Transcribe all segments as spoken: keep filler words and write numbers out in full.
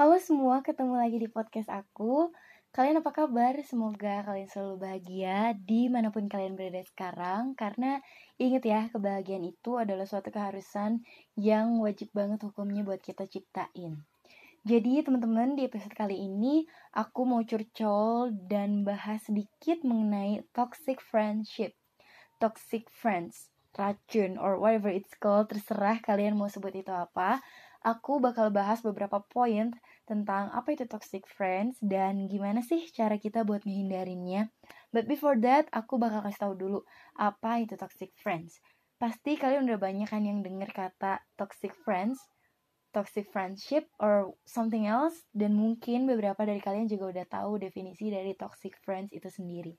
Halo semua, ketemu lagi di podcast aku. Kalian apa kabar? Semoga kalian selalu bahagia dimanapun kalian berada sekarang. Karena ingat ya, kebahagiaan itu adalah suatu keharusan yang wajib banget hukumnya buat kita ciptain. Jadi teman-teman, di episode kali ini aku mau curcol dan bahas sedikit mengenai toxic friendship, toxic friends, racun, or whatever it's called. Terserah kalian mau sebut itu apa. Aku bakal bahas beberapa poin tentang apa itu toxic friends dan gimana sih cara kita buat menghindarinya. But before that, aku bakal kasih tahu dulu apa itu toxic friends. Pasti kalian udah banyak kan yang dengar kata toxic friends, toxic friendship, or something else. Dan mungkin beberapa dari kalian juga udah tahu definisi dari toxic friends itu sendiri.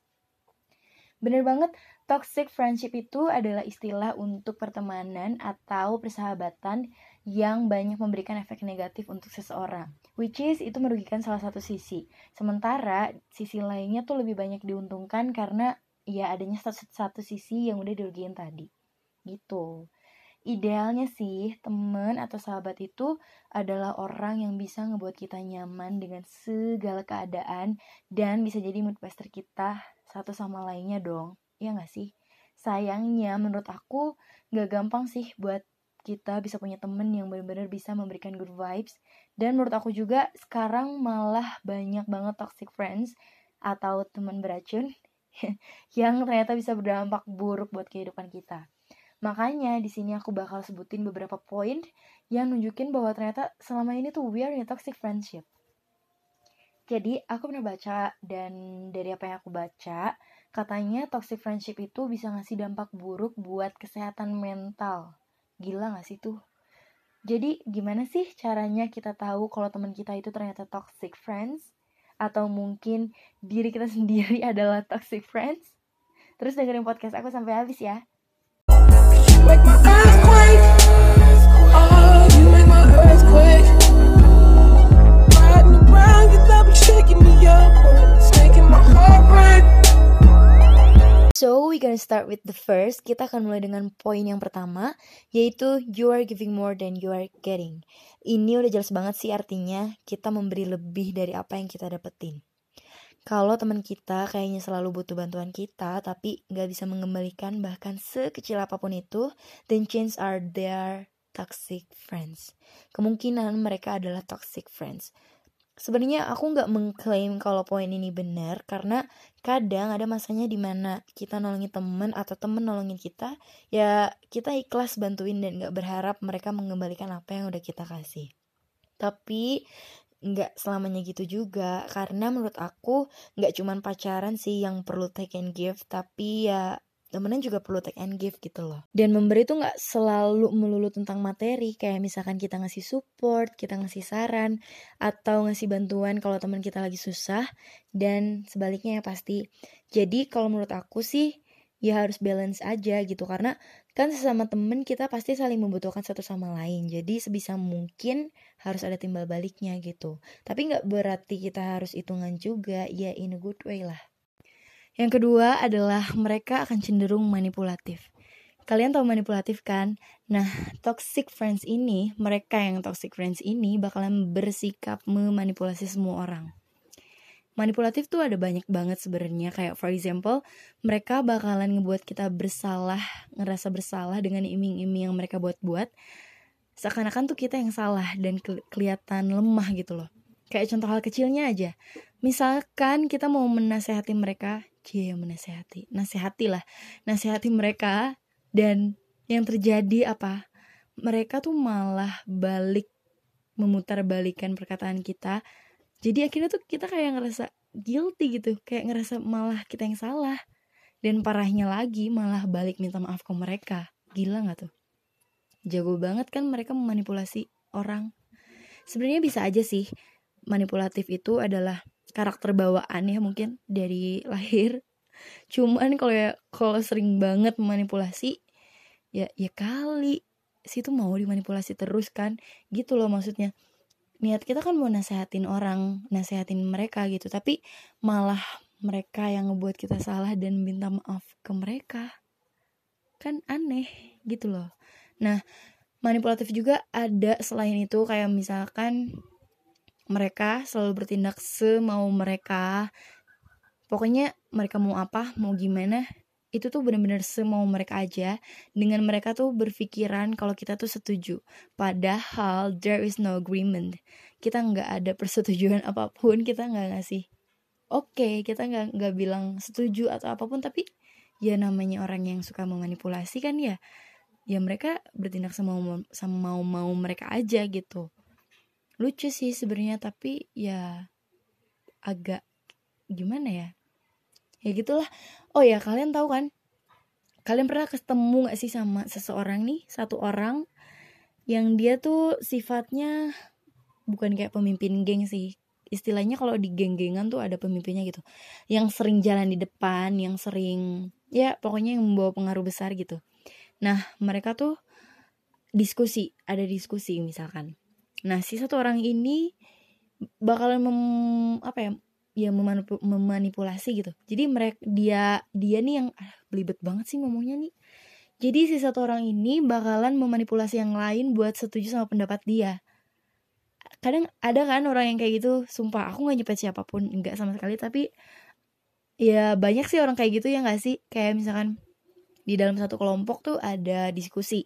Bener banget, toxic friendship itu adalah istilah untuk pertemanan atau persahabatan yang banyak memberikan efek negatif untuk seseorang, which is itu merugikan salah satu sisi. Sementara sisi lainnya tuh lebih banyak diuntungkan karena ya adanya satu, satu sisi yang udah dirugiin tadi. Gitu. Idealnya sih teman atau sahabat itu adalah orang yang bisa ngebuat kita nyaman dengan segala keadaan dan bisa jadi mood booster kita satu sama lainnya dong, ya gak sih? Sayangnya menurut aku gak gampang sih buat kita bisa punya temen yang benar-benar bisa memberikan good vibes. Dan menurut aku juga sekarang malah banyak banget toxic friends atau teman beracun yang ternyata bisa berdampak buruk buat kehidupan kita. Makanya di sini aku bakal sebutin beberapa poin yang nunjukin bahwa ternyata selama ini tuh we are in a toxic friendship. Jadi aku pernah baca, dan dari apa yang aku baca, katanya toxic friendship itu bisa ngasih dampak buruk buat kesehatan mental. Gila gak sih tuh? Jadi gimana sih caranya kita tahu kalau teman kita itu ternyata toxic friends? Atau mungkin diri kita sendiri adalah toxic friends? Terus dengerin podcast aku sampai habis ya. Make my earthquake. Oh, you make my earthquake. Riding around, you love me, shaking me up, it's making my heart break. So, we gonna start with the first. Kita akan mulai dengan poin yang pertama, yaitu you are giving more than you are getting. Ini udah jelas banget sih artinya, kita memberi lebih dari apa yang kita dapetin. Kalau teman kita kayaknya selalu butuh bantuan kita, tapi gak bisa mengembalikan bahkan sekecil apapun itu, then chances are they are toxic friends. Kemungkinan mereka adalah toxic friends. Sebenarnya aku gak mengklaim kalau poin ini benar, karena kadang ada masanya dimana kita nolongin temen atau temen nolongin kita, ya kita ikhlas bantuin dan gak berharap mereka mengembalikan apa yang udah kita kasih. Tapi nggak selamanya gitu juga, karena menurut aku nggak cuman pacaran sih yang perlu take and give, tapi ya temenan juga perlu take and give gitu loh. Dan memberi tuh nggak selalu melulu tentang materi, kayak misalkan kita ngasih support, kita ngasih saran, atau ngasih bantuan kalau teman kita lagi susah, dan sebaliknya ya pasti. Jadi kalau menurut aku sih ya harus balance aja gitu, karena kan sesama temen kita pasti saling membutuhkan satu sama lain. Jadi sebisa mungkin harus ada timbal baliknya gitu. Tapi gak berarti kita harus hitungan juga, ya in a good way lah. Yang kedua adalah mereka akan cenderung manipulatif. Kalian tahu manipulatif kan? Nah, toxic friends ini, mereka yang toxic friends ini bakalan bersikap memanipulasi semua orang. Manipulatif tuh ada banyak banget sebenarnya, kayak for example, mereka bakalan ngebuat kita bersalah, ngerasa bersalah dengan iming-iming yang mereka buat-buat. Seakan-akan tuh kita yang salah dan ke- kelihatan lemah gitu loh. Kayak contoh hal kecilnya aja. Misalkan kita mau menasehati mereka, cie menasehati, nasehatilah, nasehati mereka, dan yang terjadi apa? Mereka tuh malah balik memutarbalikan perkataan kita. Jadi akhirnya tuh kita kayak ngerasa guilty gitu, kayak ngerasa malah kita yang salah. Dan parahnya lagi malah balik minta maaf ke mereka. Gila gak tuh? Jago banget kan mereka memanipulasi orang. Sebenarnya bisa aja sih, manipulatif itu adalah karakter bawaan ya mungkin dari lahir. Cuman kalau ya, kalau sering banget memanipulasi, ya ya kali sih tuh mau dimanipulasi terus kan. Gitu loh maksudnya. Niat kita kan mau nasehatin orang, nasehatin mereka gitu, tapi malah mereka yang ngebuat kita salah dan minta maaf ke mereka. Kan aneh gitu loh. Nah, manipulatif juga ada selain itu, kayak misalkan mereka selalu bertindak semau mereka. Pokoknya mereka mau apa, mau gimana, itu tuh benar-benar semau mereka aja. Dengan mereka tuh berpikiran kalau kita tuh setuju, padahal there is no agreement. Kita nggak ada persetujuan apapun, kita nggak ngasih oke, okay, kita nggak nggak bilang setuju atau apapun. Tapi ya namanya orang yang suka memanipulasi kan ya, ya mereka bertindak semau semau mau mereka aja gitu. Lucu sih sebenarnya, tapi ya agak gimana ya, ya gitulah. Oh ya, kalian tahu kan, kalian pernah ketemu gak sih sama seseorang nih, satu orang yang dia tuh sifatnya bukan kayak pemimpin geng sih. Istilahnya kalau di geng-gengan tuh ada pemimpinnya gitu, yang sering jalan di depan, yang sering, ya pokoknya yang membawa pengaruh besar gitu. Nah mereka tuh diskusi, ada diskusi misalkan. Nah si satu orang ini bakalan mem, apa ya ya memanipulasi gitu. Jadi mereka dia dia nih yang ah, belibet banget sih ngomongnya nih. Jadi si satu orang ini bakalan memanipulasi yang lain buat setuju sama pendapat dia. Kadang ada kan orang yang kayak gitu, sumpah aku nggak nyepet siapapun, nggak sama sekali. Tapi ya banyak sih orang kayak gitu ya nggak sih. Kayak misalkan di dalam satu kelompok tuh ada diskusi.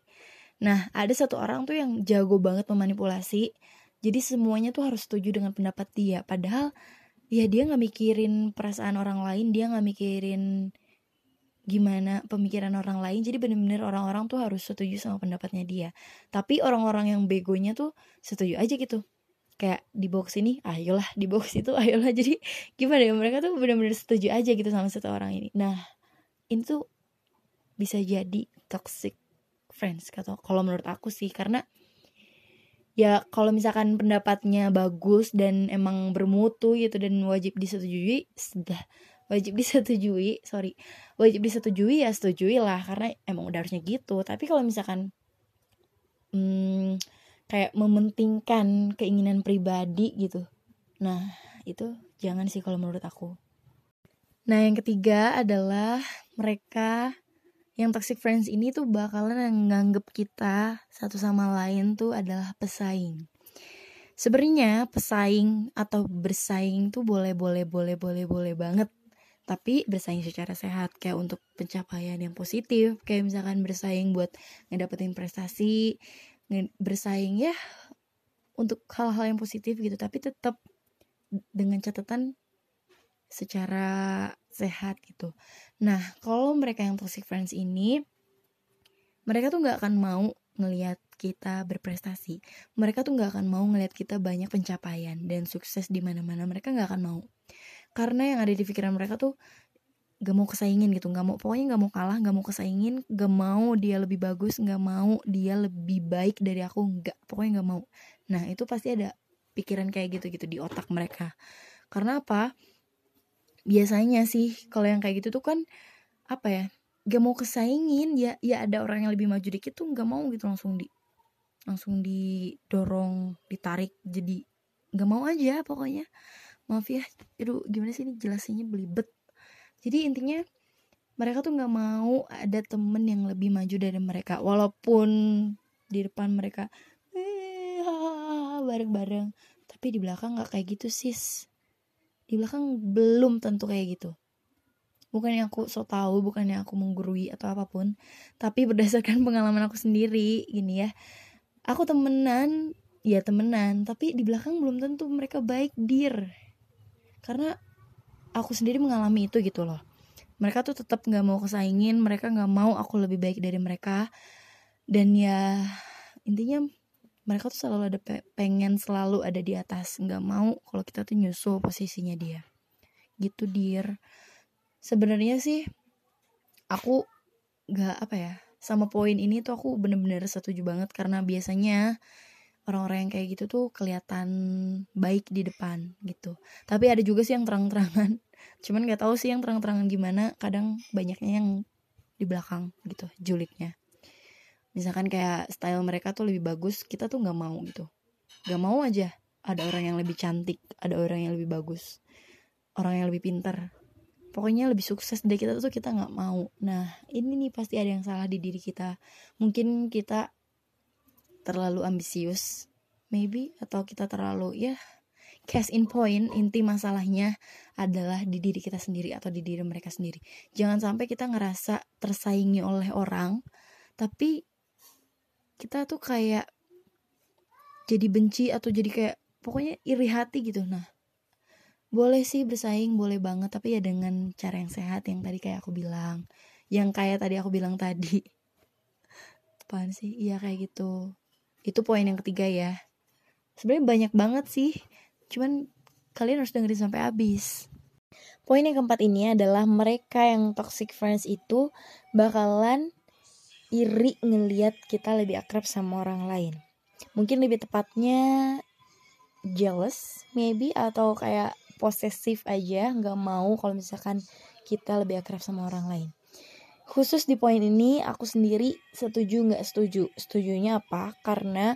Nah ada satu orang tuh yang jago banget memanipulasi. Jadi semuanya tuh harus setuju dengan pendapat dia. Padahal ya dia gak mikirin perasaan orang lain, dia gak mikirin gimana pemikiran orang lain. Jadi bener-bener orang-orang tuh harus setuju sama pendapatnya dia. Tapi orang-orang yang begonya tuh setuju aja gitu. Kayak di box ini, ayolah, di box itu, ayolah. Jadi gimana ya, mereka tuh bener-bener setuju aja gitu sama satu orang ini. Nah, ini tuh bisa jadi toxic friends kata, kalau menurut aku sih. Karena ya kalau misalkan pendapatnya bagus dan emang bermutu gitu dan wajib disetujui, sudah wajib disetujui, sorry, wajib disetujui ya setujui lah, karena emang udah harusnya gitu. Tapi kalau misalkan hmm, kayak mementingkan keinginan pribadi gitu, nah itu jangan sih kalau menurut aku. Nah yang ketiga adalah mereka yang toxic friends ini tuh bakalan nganggep kita satu sama lain tuh adalah pesaing. Sebenarnya pesaing atau bersaing tuh boleh-boleh-boleh-boleh-boleh banget. Tapi bersaing secara sehat, kayak untuk pencapaian yang positif. Kayak misalkan bersaing buat ngedapetin prestasi, bersaing ya untuk hal-hal yang positif gitu. Tapi tetap dengan catatan secara sehat gitu. Nah, kalau mereka yang toxic friends ini, mereka tuh nggak akan mau ngelihat kita berprestasi. Mereka tuh nggak akan mau ngelihat kita banyak pencapaian dan sukses di mana-mana. Mereka nggak akan mau. Karena yang ada di pikiran mereka tuh nggak mau kesaingin gitu, nggak mau, pokoknya nggak mau kalah, nggak mau kesaingin, nggak mau dia lebih bagus, nggak mau dia lebih baik dari aku, nggak, pokoknya nggak mau. Nah, itu pasti ada pikiran kayak gitu-gitu di otak mereka. Karena apa? Biasanya sih kalau yang kayak gitu tuh kan apa ya, gak mau kesaingin ya, ya ada orang yang lebih maju dikit tuh gak mau gitu, langsung di langsung didorong, ditarik, jadi gak mau aja pokoknya. Maaf ya, aduh gimana sih ini jelasinnya, belibet. Jadi intinya mereka tuh gak mau ada temen yang lebih maju dari mereka, walaupun di depan mereka bareng-bareng, tapi di belakang gak kayak gitu sis. Di belakang belum tentu kayak gitu. Bukannya aku so tau, bukannya aku menggurui atau apapun, tapi berdasarkan pengalaman aku sendiri gini ya. Aku temenan, ya temenan, tapi di belakang belum tentu mereka baik dir. Karena aku sendiri mengalami itu gitu loh. Mereka tuh tetap gak mau kesaingin, mereka gak mau aku lebih baik dari mereka. Dan ya intinya mereka tuh selalu ada, pengen selalu ada di atas, nggak mau kalau kita tuh nyusul posisinya dia, gitu dir. Sebenarnya sih aku nggak apa ya, sama poin ini tuh aku bener-bener setuju banget, karena biasanya orang-orang yang kayak gitu tuh kelihatan baik di depan gitu. Tapi ada juga sih yang terang-terangan, cuman nggak tahu sih yang terang-terangan gimana. Kadang banyaknya yang di belakang gitu, julidnya. Misalkan kayak style mereka tuh lebih bagus, kita tuh gak mau gitu. Gak mau aja ada orang yang lebih cantik, ada orang yang lebih bagus, orang yang lebih pintar, pokoknya lebih sukses dari kita tuh kita gak mau. Nah ini nih pasti ada yang salah di diri kita. Mungkin kita terlalu ambisius, maybe, atau kita terlalu ya case in point, inti masalahnya adalah di diri kita sendiri atau di diri mereka sendiri. Jangan sampai kita ngerasa tersaingi oleh orang, tapi kita tuh kayak jadi benci atau jadi kayak pokoknya iri hati gitu. Nah, boleh sih bersaing, boleh banget, tapi ya dengan cara yang sehat yang tadi kayak aku bilang, yang kayak tadi aku bilang tadi. Apaan sih? Iya kayak gitu. Itu poin yang ketiga ya. Sebenarnya banyak banget sih, cuman kalian harus dengerin sampai habis. Poin yang keempat ini adalah mereka yang toxic friends itu bakalan iri ngelihat kita lebih akrab sama orang lain. Mungkin lebih tepatnya jealous maybe, atau kayak posesif aja, gak mau kalau misalkan kita lebih akrab sama orang lain. Khusus di poin ini aku sendiri setuju gak setuju. Setujunya apa? Karena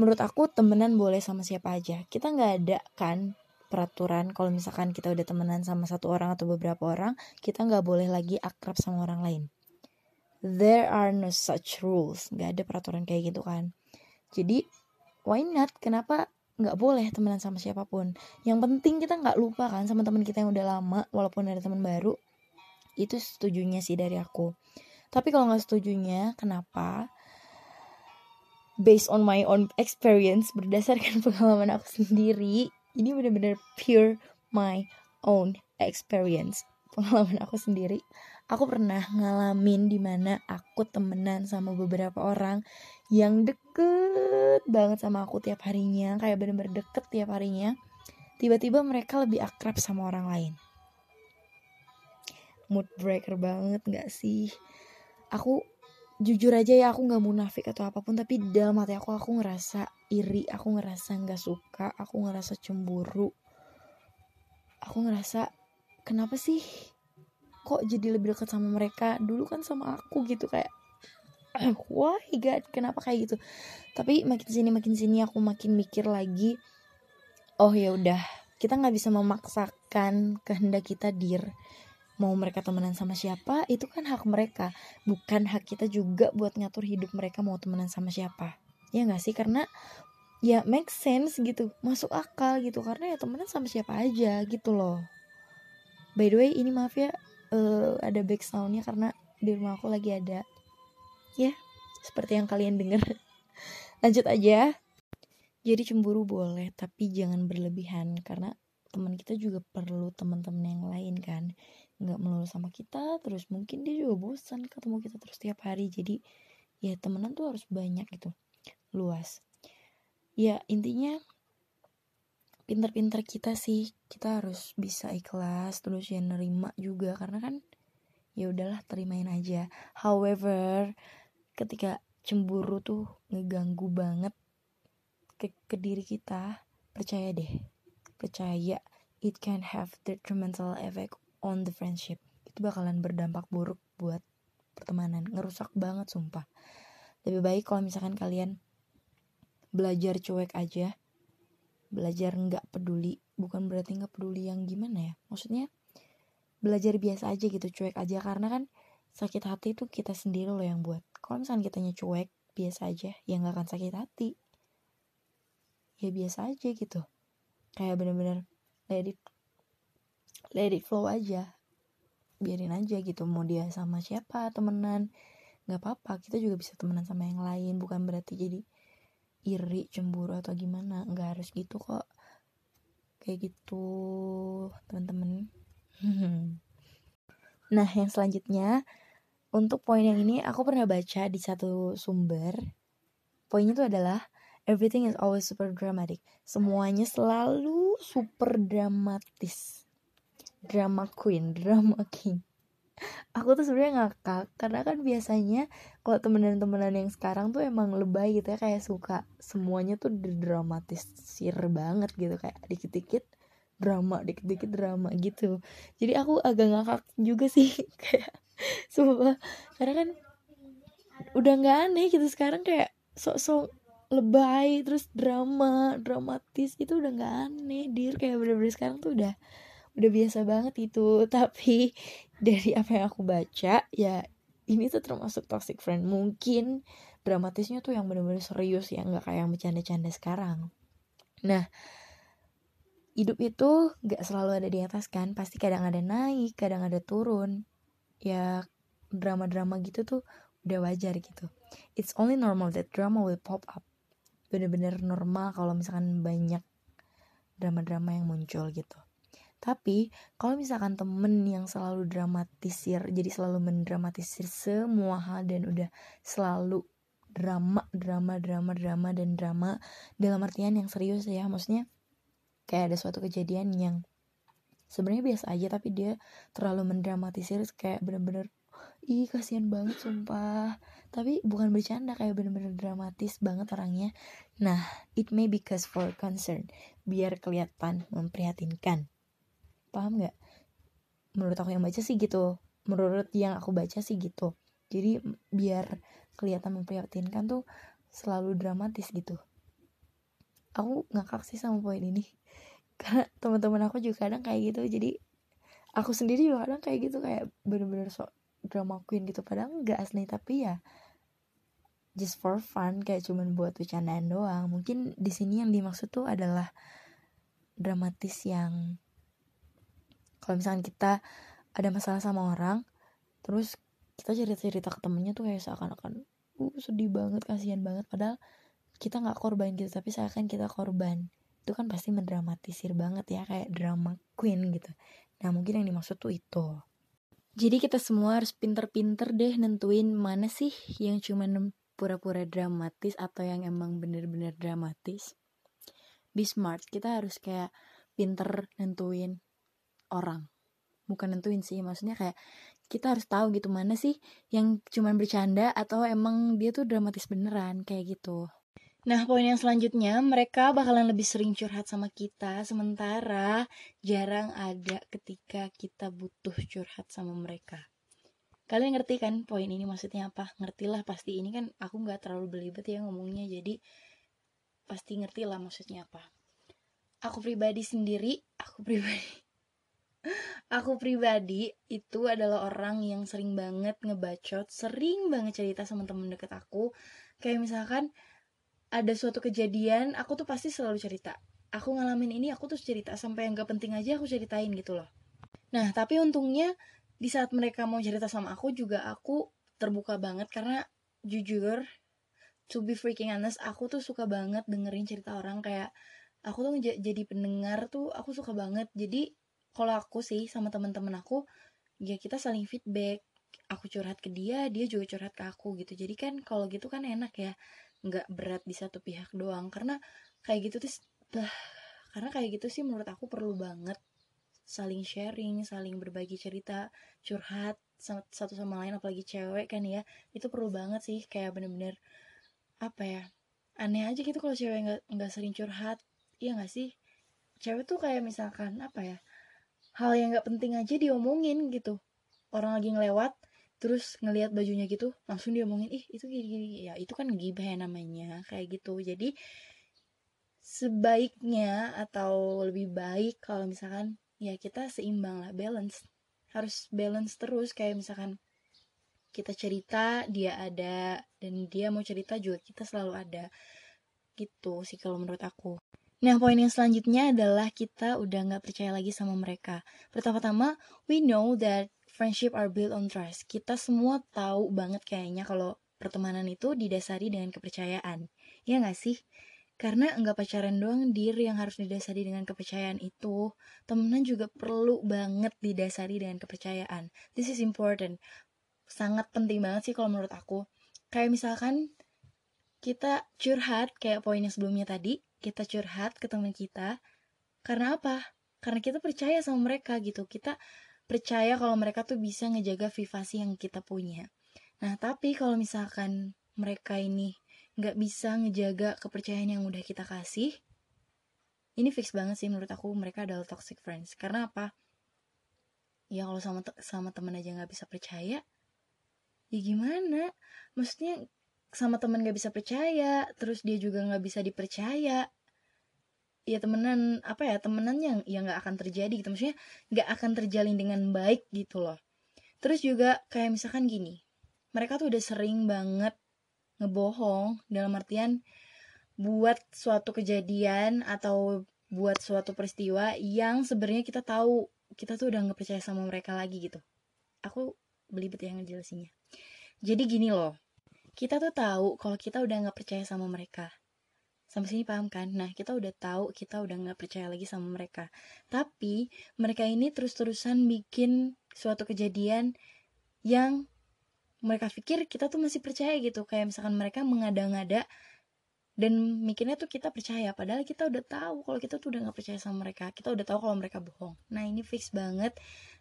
menurut aku temenan boleh sama siapa aja. Kita gak ada kan peraturan kalau misalkan kita udah temenan sama satu orang atau beberapa orang, kita gak boleh lagi akrab sama orang lain. There are no such rules. Gak ada peraturan kayak gitu kan. Jadi why not? Kenapa gak boleh temenan sama siapapun? Yang penting kita gak lupa kan sama teman kita yang udah lama, walaupun ada teman baru. Itu setujunya sih dari aku. Tapi kalau gak setujunya, kenapa? Based on my own experience, berdasarkan pengalaman aku sendiri, ini benar-benar pure my own experience, pengalaman aku sendiri. Aku pernah ngalamin dimana aku temenan sama beberapa orang yang deket banget sama aku tiap harinya, kayak benar-benar deket tiap harinya. Tiba-tiba mereka lebih akrab sama orang lain. Mood breaker banget gak sih? Aku jujur aja ya, aku gak munafik atau apapun, tapi dalam hati aku, aku ngerasa iri, aku ngerasa gak suka, aku ngerasa cemburu. Aku ngerasa, kenapa sih kok jadi lebih dekat sama mereka? Dulu kan sama aku gitu, kayak why God, kenapa kayak gitu? Tapi makin sini makin sini aku makin mikir lagi, oh ya udah, kita gak bisa memaksakan kehendak kita, dear. Mau mereka temenan sama siapa, itu kan hak mereka. Bukan hak kita juga buat ngatur hidup mereka mau temenan sama siapa. Ya gak sih? Karena ya make sense gitu, masuk akal gitu. Karena ya temenan sama siapa aja gitu loh. By the way, ini maaf ya, uh, ada back soundnya karena di rumah aku lagi ada. Ya, seperti yang kalian dengar. Lanjut aja. Jadi cemburu boleh, tapi jangan berlebihan. Karena teman kita juga perlu teman-teman yang lain kan, nggak melulu sama kita terus. Mungkin dia juga bosan ketemu kita terus tiap hari. Jadi ya temenan tuh harus banyak gitu, luas ya. Intinya pinter-pinter kita sih, kita harus bisa ikhlas terus ya, nerima juga. Karena kan ya udahlah, terimain aja. However, ketika cemburu tuh ngeganggu banget ke, ke diri kita, percaya deh, percaya it can have detrimental effect on the friendship. Itu bakalan berdampak buruk buat pertemanan, ngerusak banget sumpah. Lebih baik kalau misalkan kalian belajar cuek aja, belajar nggak peduli. Bukan berarti nggak peduli yang gimana ya, maksudnya belajar biasa aja gitu, cuek aja. Karena kan sakit hati itu kita sendiri loh yang buat. Kalau misalkan kitanya cuek biasa aja, ya nggak akan sakit hati, ya biasa aja gitu. Kayak bener-bener let it let it flow aja, biarin aja gitu. Mau dia sama siapa temenan nggak apa-apa, kita juga bisa temenan sama yang lain. Bukan berarti jadi iri, cemburu atau gimana, nggak harus gitu kok. Kayak gitu teman-teman. Nah, yang selanjutnya untuk poin yang ini aku pernah baca di satu sumber. Poinnya itu adalah everything is always super dramatic. Semuanya selalu super dramatis. Drama queen, drama king. Aku tuh sebenarnya ngakak karena kan biasanya kalau temenan-temenan yang sekarang tuh emang lebay gitu ya, kayak suka semuanya tuh didramatisir banget gitu, kayak dikit-dikit drama, dikit-dikit drama gitu. Jadi aku agak ngakak juga sih kayak sumpah. Karena kan udah nggak aneh gitu sekarang, kayak sok-sok lebay terus drama, dramatis itu udah nggak aneh, dir. Kayak bener-bener sekarang tuh udah udah biasa banget itu. Tapi dari apa yang aku baca ya, ini tuh termasuk toxic friend. Mungkin dramatisnya tuh yang benar-benar serius ya, nggak kayak yang bercanda-canda sekarang. Nah, hidup itu gak selalu ada di atas kan, pasti kadang ada naik, kadang ada turun. Ya drama-drama gitu tuh udah wajar gitu. It's only normal that drama will pop up. Bener-bener normal kalau misalkan banyak drama-drama yang muncul gitu. Tapi kalau misalkan temen yang selalu dramatisir, jadi selalu mendramatisir semua hal dan udah selalu drama, drama, drama, drama, dan drama, dalam artian yang serius ya, maksudnya kayak ada suatu kejadian yang sebenarnya biasa aja tapi dia terlalu mendramatisir, kayak bener-bener ih kasihan banget sumpah, tapi bukan bercanda, kayak bener-bener dramatis banget orangnya. Nah, it may be cause for concern, biar kelihatan memprihatinkan. Paham gak? Menurut aku yang baca sih gitu. Menurut yang aku baca sih gitu. Jadi biar kelihatan memprihatinkan tuh selalu dramatis gitu. Aku ngakak sih sama poin ini. Karena teman-teman aku juga kadang kayak gitu. Jadi aku sendiri juga kadang kayak gitu. Kayak bener-bener sok drama queen gitu. Padahal gak asli, tapi ya just for fun. Kayak cuman buat bercandaan doang. Mungkin di sini yang dimaksud tuh adalah dramatis yang kalau misalkan kita ada masalah sama orang, terus kita cerita-cerita ke temennya tuh kayak seakan-akan uh, sedih banget, kasihan banget. Padahal kita gak korban gitu, tapi seakan kita korban. Itu kan pasti mendramatisir banget ya, kayak drama queen gitu. Nah mungkin yang dimaksud tuh itu. Jadi kita semua harus pinter-pinter deh nentuin mana sih yang cuman pura-pura dramatis atau yang emang bener-bener dramatis. Be smart, kita harus kayak pinter nentuin orang, bukan nentuin sih, maksudnya kayak kita harus tahu gitu mana sih yang cuman bercanda atau emang dia tuh dramatis beneran kayak gitu. Nah poin yang selanjutnya, mereka bakalan lebih sering curhat sama kita, sementara jarang ada ketika kita butuh curhat sama mereka. Kalian ngerti kan poin ini maksudnya apa? Ngertilah pasti, ini kan aku gak terlalu belibet ya ngomongnya, jadi pasti ngertilah maksudnya apa. Aku pribadi sendiri, aku pribadi Aku pribadi itu adalah orang yang sering banget ngebacot, sering banget cerita sama temen deket aku. Kayak misalkan ada suatu kejadian, aku tuh pasti selalu cerita. Aku ngalamin ini, aku tuh cerita, sampai yang gak penting aja aku ceritain gitu loh. Nah, tapi untungnya di saat mereka mau cerita sama aku juga aku terbuka banget. Karena jujur, to be freaking honest, aku tuh suka banget dengerin cerita orang. Kayak aku tuh jadi pendengar tuh aku suka banget. Jadi kalau aku sih sama teman-teman aku, ya kita saling feedback. Aku curhat ke dia, dia juga curhat ke aku gitu. Jadi kan kalau gitu kan enak ya, nggak berat di satu pihak doang. Karena kayak gitu tuh, bah, karena kayak gitu sih menurut aku perlu banget saling sharing, saling berbagi cerita, curhat satu sama lain. Apalagi cewek kan ya, itu perlu banget sih. Kayak bener-bener apa ya? Aneh aja gitu kalau cewek nggak nggak sering curhat, iya nggak sih? Cewek tuh kayak misalkan apa ya? Hal yang gak penting aja diomongin gitu. Orang lagi ngelewat, terus ngelihat bajunya gitu, langsung diomongin, ih itu gini-gini. Ya itu kan gibah ya namanya, kayak gitu. Jadi sebaiknya atau lebih baik kalau misalkan ya kita seimbang lah, balance. Harus balance terus, kayak misalkan kita cerita, dia ada, dan dia mau cerita juga kita selalu ada. Gitu sih kalau menurut aku. Nah, poin yang selanjutnya adalah kita udah gak percaya lagi sama mereka. Pertama-tama, we know that friendship are built on trust. Kita semua tahu banget kayaknya kalau pertemanan itu didasari dengan kepercayaan. Ya gak sih? Karena gak pacaran doang dir yang harus didasari dengan kepercayaan itu. Temenan juga perlu banget didasari dengan kepercayaan. This is important. Sangat penting banget sih kalau menurut aku. Kayak misalkan kita curhat kayak poin yang sebelumnya tadi. Kita curhat ke teman kita, karena apa? Karena kita percaya sama mereka gitu. Kita percaya kalau mereka tuh bisa ngejaga privasi yang kita punya. Nah, tapi kalau misalkan mereka ini nggak bisa ngejaga kepercayaan yang udah kita kasih, ini fix banget sih menurut aku mereka adalah toxic friends. Karena apa? Ya kalau sama te- sama teman aja nggak bisa percaya, ya gimana? Maksudnya sama teman gak bisa percaya, terus dia juga gak bisa dipercaya. Ya temenan, apa ya, temenan yang ya gak akan terjadi gitu. Maksudnya gak akan terjalin dengan baik gitu loh. Terus juga kayak misalkan gini, mereka tuh udah sering banget ngebohong. Dalam artian buat suatu kejadian atau buat suatu peristiwa yang sebenarnya kita tahu kita tuh udah nggak percaya sama mereka lagi gitu. Aku belibet yang ngejelasinnya. Jadi gini loh, kita tuh tahu kalau kita udah nggak percaya sama mereka. Sampai sini paham kan? Nah, kita udah tahu kita udah nggak percaya lagi sama mereka. Tapi mereka ini terus-terusan bikin suatu kejadian yang mereka pikir kita tuh masih percaya gitu. Kayak misalkan mereka mengada-ngada. Dan mikirnya tuh kita percaya, padahal kita udah tahu kalau kita tuh udah gak percaya sama mereka. Kita udah tahu kalau mereka bohong. Nah ini fix banget,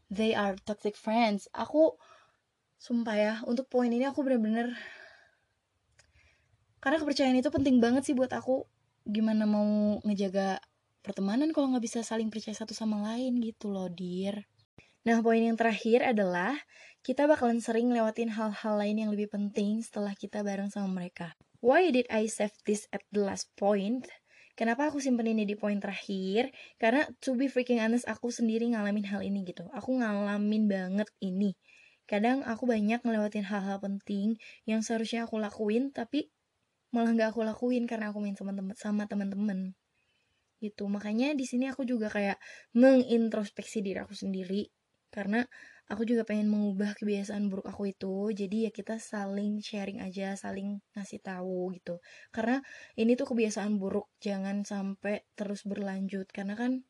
they are toxic friends. Aku sumpah ya, untuk poin ini aku bener-bener, karena kepercayaan itu penting banget sih buat aku. Gimana mau ngejaga pertemanan kalau gak bisa saling percaya satu sama lain gitu loh, dear. Nah poin yang terakhir adalah, kita bakalan sering lewatin hal-hal lain yang lebih penting setelah kita bareng sama mereka. Why did I save this at the last point? Kenapa aku simpen ini di poin terakhir? Karena to be freaking honest, aku sendiri ngalamin hal ini gitu. Aku ngalamin banget ini. Kadang aku banyak ngelewatin hal-hal penting yang seharusnya aku lakuin, tapi malah nggak aku lakuin karena aku main sama teman-teman. Gitu. Makanya di sini aku juga kayak mengintrospeksi diri aku sendiri, karena aku juga pengen mengubah kebiasaan buruk aku itu. Jadi ya kita saling sharing aja, saling ngasih tahu gitu. Karena ini tuh kebiasaan buruk, jangan sampai terus berlanjut. Karena kan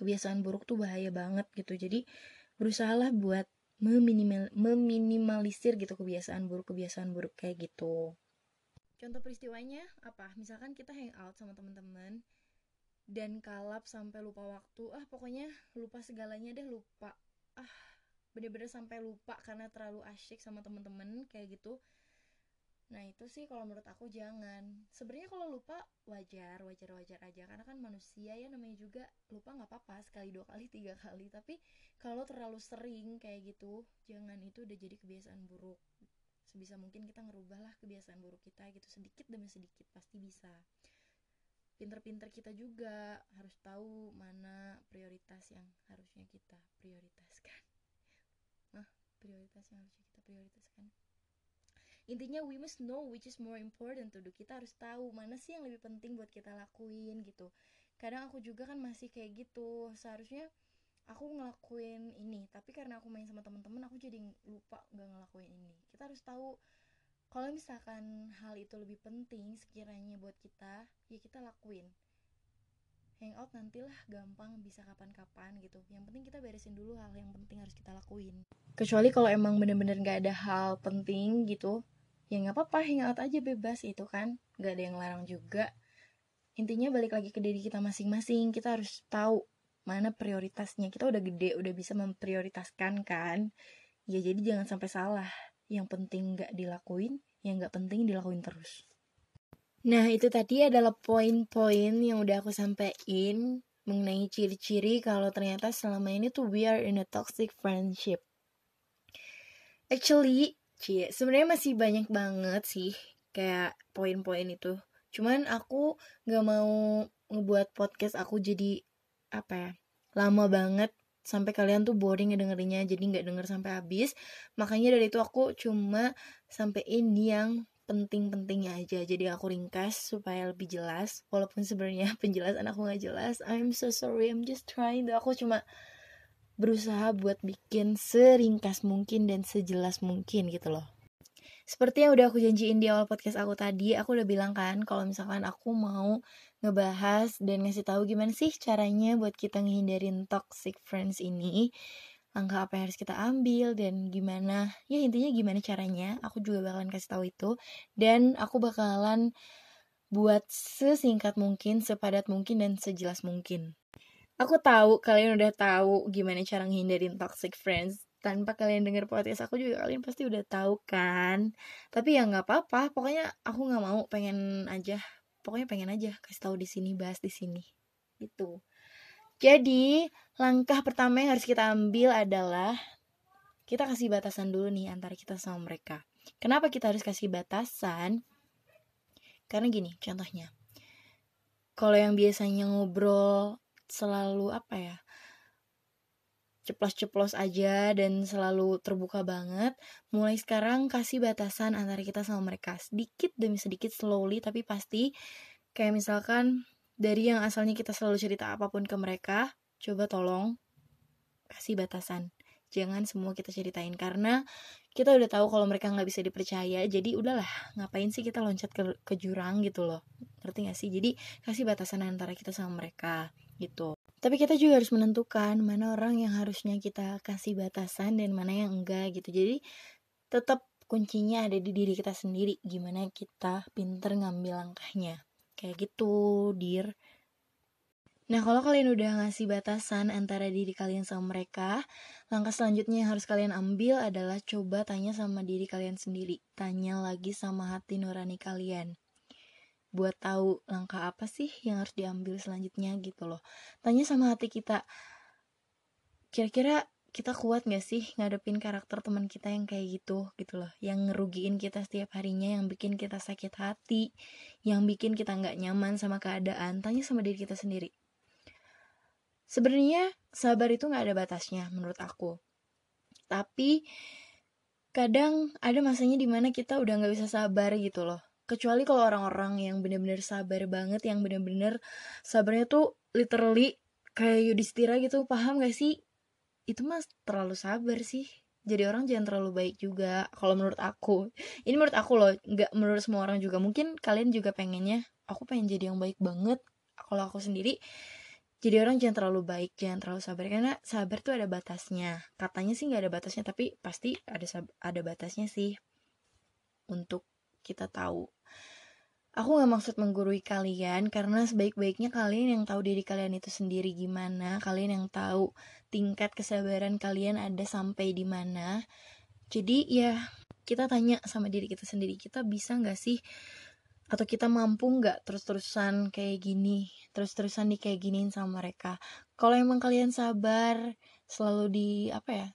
kebiasaan buruk tuh bahaya banget gitu. Jadi berusahalah buat meminimal, meminimalisir gitu kebiasaan buruk-kebiasaan buruk kayak gitu. Contoh peristiwanya apa? Misalkan kita hangout sama teman-teman dan kalap sampai lupa waktu. Ah pokoknya lupa segalanya deh, lupa. Ah bener-bener sampai lupa karena terlalu asyik sama temen-temen kayak gitu. Nah itu sih kalau menurut aku jangan. Sebenarnya kalau lupa wajar, wajar-wajar aja, karena kan manusia ya, namanya juga lupa nggak apa-apa sekali, dua kali, tiga kali. Tapi kalau terlalu sering kayak gitu, jangan, itu udah jadi kebiasaan buruk. Sebisa mungkin kita ngerubahlah kebiasaan buruk kita gitu, sedikit demi sedikit pasti bisa. Pinter-pinter kita juga harus tahu mana prioritas yang harusnya kita prioritaskan. prioritas yang harus kita prioritaskan. Intinya we must know which is more important to do. Kita harus tahu mana sih yang lebih penting buat kita lakuin gitu. Kadang aku juga kan masih kayak gitu. Seharusnya aku ngelakuin ini, tapi karena aku main sama teman-teman aku jadi lupa nggak ngelakuin ini. Kita harus tahu kalau misalkan hal itu lebih penting sekiranya buat kita, ya kita lakuin. Hangout nantilah, gampang, bisa kapan-kapan gitu. Yang penting kita beresin dulu hal yang penting harus kita lakuin. Kecuali kalau emang bener-bener gak ada hal penting gitu, ya gak apa-apa, hangout aja bebas itu kan. Gak ada yang larang juga. Intinya balik lagi ke diri kita masing-masing. Kita harus tahu mana prioritasnya. Kita udah gede, udah bisa memprioritaskan kan. Ya jadi jangan sampai salah. Yang penting gak dilakuin, yang gak penting dilakuin terus. Nah itu tadi adalah poin-poin yang udah aku sampein mengenai ciri-ciri kalau ternyata selama ini tuh we are in a toxic friendship. Actually, cie, sebenarnya masih banyak banget sih kayak poin-poin itu. Cuman aku gak mau ngebuat podcast aku jadi apa ya, lama banget sampai kalian tuh boring ngedengerinnya, jadi gak denger sampai habis. Makanya dari itu aku cuma sampein yang penting-pentingnya aja, jadi aku ringkas supaya lebih jelas, walaupun sebenarnya penjelasan aku gak jelas. I'm so sorry, I'm just trying. Aku cuma berusaha buat bikin seringkas mungkin dan sejelas mungkin gitu loh. Seperti yang udah aku janjiin di awal podcast aku tadi, aku udah bilang kan kalau misalkan aku mau ngebahas dan ngasih tahu gimana sih caranya buat kita ngehindarin toxic friends ini, langkah apa yang harus kita ambil, dan gimana, ya intinya gimana caranya. Aku juga bakalan kasih tahu itu, dan aku bakalan buat sesingkat mungkin, sepadat mungkin, dan sejelas mungkin. Aku tahu kalian udah tahu gimana cara ngehindarin toxic friends. Tanpa kalian denger podcast aku juga kalian pasti udah tahu kan. Tapi ya nggak apa-apa, pokoknya aku nggak mau, pengen aja, pokoknya pengen aja kasih tahu di sini, bahas di sini gitu. Jadi, langkah pertama yang harus kita ambil adalah kita kasih batasan dulu nih antara kita sama mereka. Kenapa kita harus kasih batasan? Karena gini, contohnya. Kalau yang biasanya ngobrol selalu apa ya, ceplos-ceplos aja dan selalu terbuka banget, mulai sekarang kasih batasan antara kita sama mereka. Sedikit demi sedikit, slowly tapi pasti. Kayak misalkan Dari yang asalnya kita selalu cerita apapun ke mereka, coba tolong kasih batasan. Jangan semua kita ceritain, karena kita udah tahu kalau mereka nggak bisa dipercaya. Jadi udahlah, ngapain sih kita loncat ke, ke jurang gitu loh. Ngerti nggak sih? Jadi kasih batasan antara kita sama mereka gitu. Tapi kita juga harus menentukan mana orang yang harusnya kita kasih batasan dan mana yang enggak gitu. Jadi tetap kuncinya ada di diri kita sendiri. Gimana kita pinter ngambil langkahnya. Kayak gitu, dear. Nah, kalau kalian udah ngasih batasan antara diri kalian sama mereka, langkah selanjutnya yang harus kalian ambil adalah coba tanya sama diri kalian sendiri. Tanya lagi sama hati nurani kalian. Buat tahu langkah apa sih yang harus diambil selanjutnya gitu loh. Tanya sama hati kita. Kira-kira kita kuat gak sih ngadepin karakter teman kita yang kayak gitu gitu loh. Yang ngerugiin kita setiap harinya, yang bikin kita sakit hati, yang bikin kita gak nyaman sama keadaan. Tanya sama diri kita sendiri. Sebenarnya sabar itu gak ada batasnya menurut aku. Tapi kadang ada masanya dimana kita udah gak bisa sabar gitu loh. Kecuali kalau orang-orang yang benar-benar sabar banget, yang benar-benar sabarnya tuh literally kayak Yudhistira gitu, paham gak sih? Itu mah terlalu sabar sih. Jadi orang jangan terlalu baik juga kalau menurut aku. Ini menurut aku loh, gak menurut semua orang juga. Mungkin kalian juga pengennya, aku pengen jadi yang baik banget. Kalau aku sendiri, jadi orang jangan terlalu baik, jangan terlalu sabar, karena sabar tuh ada batasnya. Katanya sih gak ada batasnya, tapi pasti ada sab- ada batasnya sih untuk kita tahu. Aku gak maksud menggurui kalian, karena sebaik-baiknya kalian yang tahu diri kalian itu sendiri gimana, kalian yang tahu tingkat kesabaran kalian ada sampai di mana. Jadi ya kita tanya sama diri kita sendiri, kita bisa gak sih? Atau kita mampu gak terus-terusan kayak gini, terus-terusan di kayak giniin sama mereka. Kalau emang kalian sabar, selalu di, apa ya,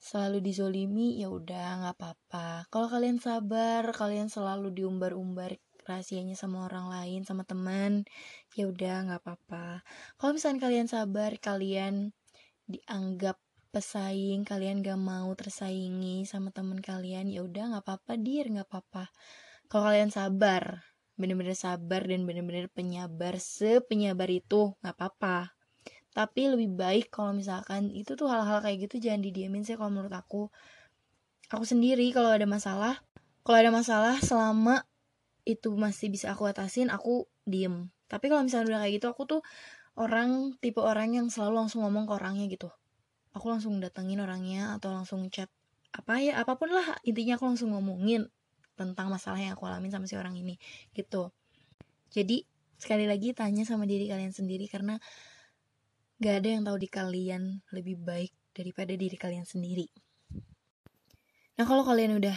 selalu dizolimi, ya udah gak apa-apa. Kalau kalian sabar, kalian selalu diumbar-umbar rahasianya sama orang lain, sama teman, ya udah gak apa-apa. Kalau misalnya kalian sabar, kalian dianggap pesaing, kalian gak mau tersaingi sama teman kalian, ya udah gak apa-apa, dear, gak apa-apa. Kalau kalian sabar, bener-bener sabar dan bener-bener penyabar, sepenyabar itu, gak apa-apa. Tapi lebih baik kalau misalkan itu tuh hal-hal kayak gitu jangan didiamin sih kalau menurut aku. Aku sendiri kalau ada masalah, kalau ada masalah selama itu masih bisa aku atasin, aku diem. Tapi kalau misalkan udah kayak gitu, aku tuh orang, tipe orang yang selalu langsung ngomong ke orangnya gitu. Aku langsung datengin orangnya atau langsung chat. Apa ya, apapun lah, intinya aku langsung ngomongin tentang masalah yang aku alamin sama si orang ini gitu. Jadi sekali lagi tanya sama diri kalian sendiri, karena gak ada yang tahu di kalian lebih baik daripada diri kalian sendiri. Nah kalau kalian udah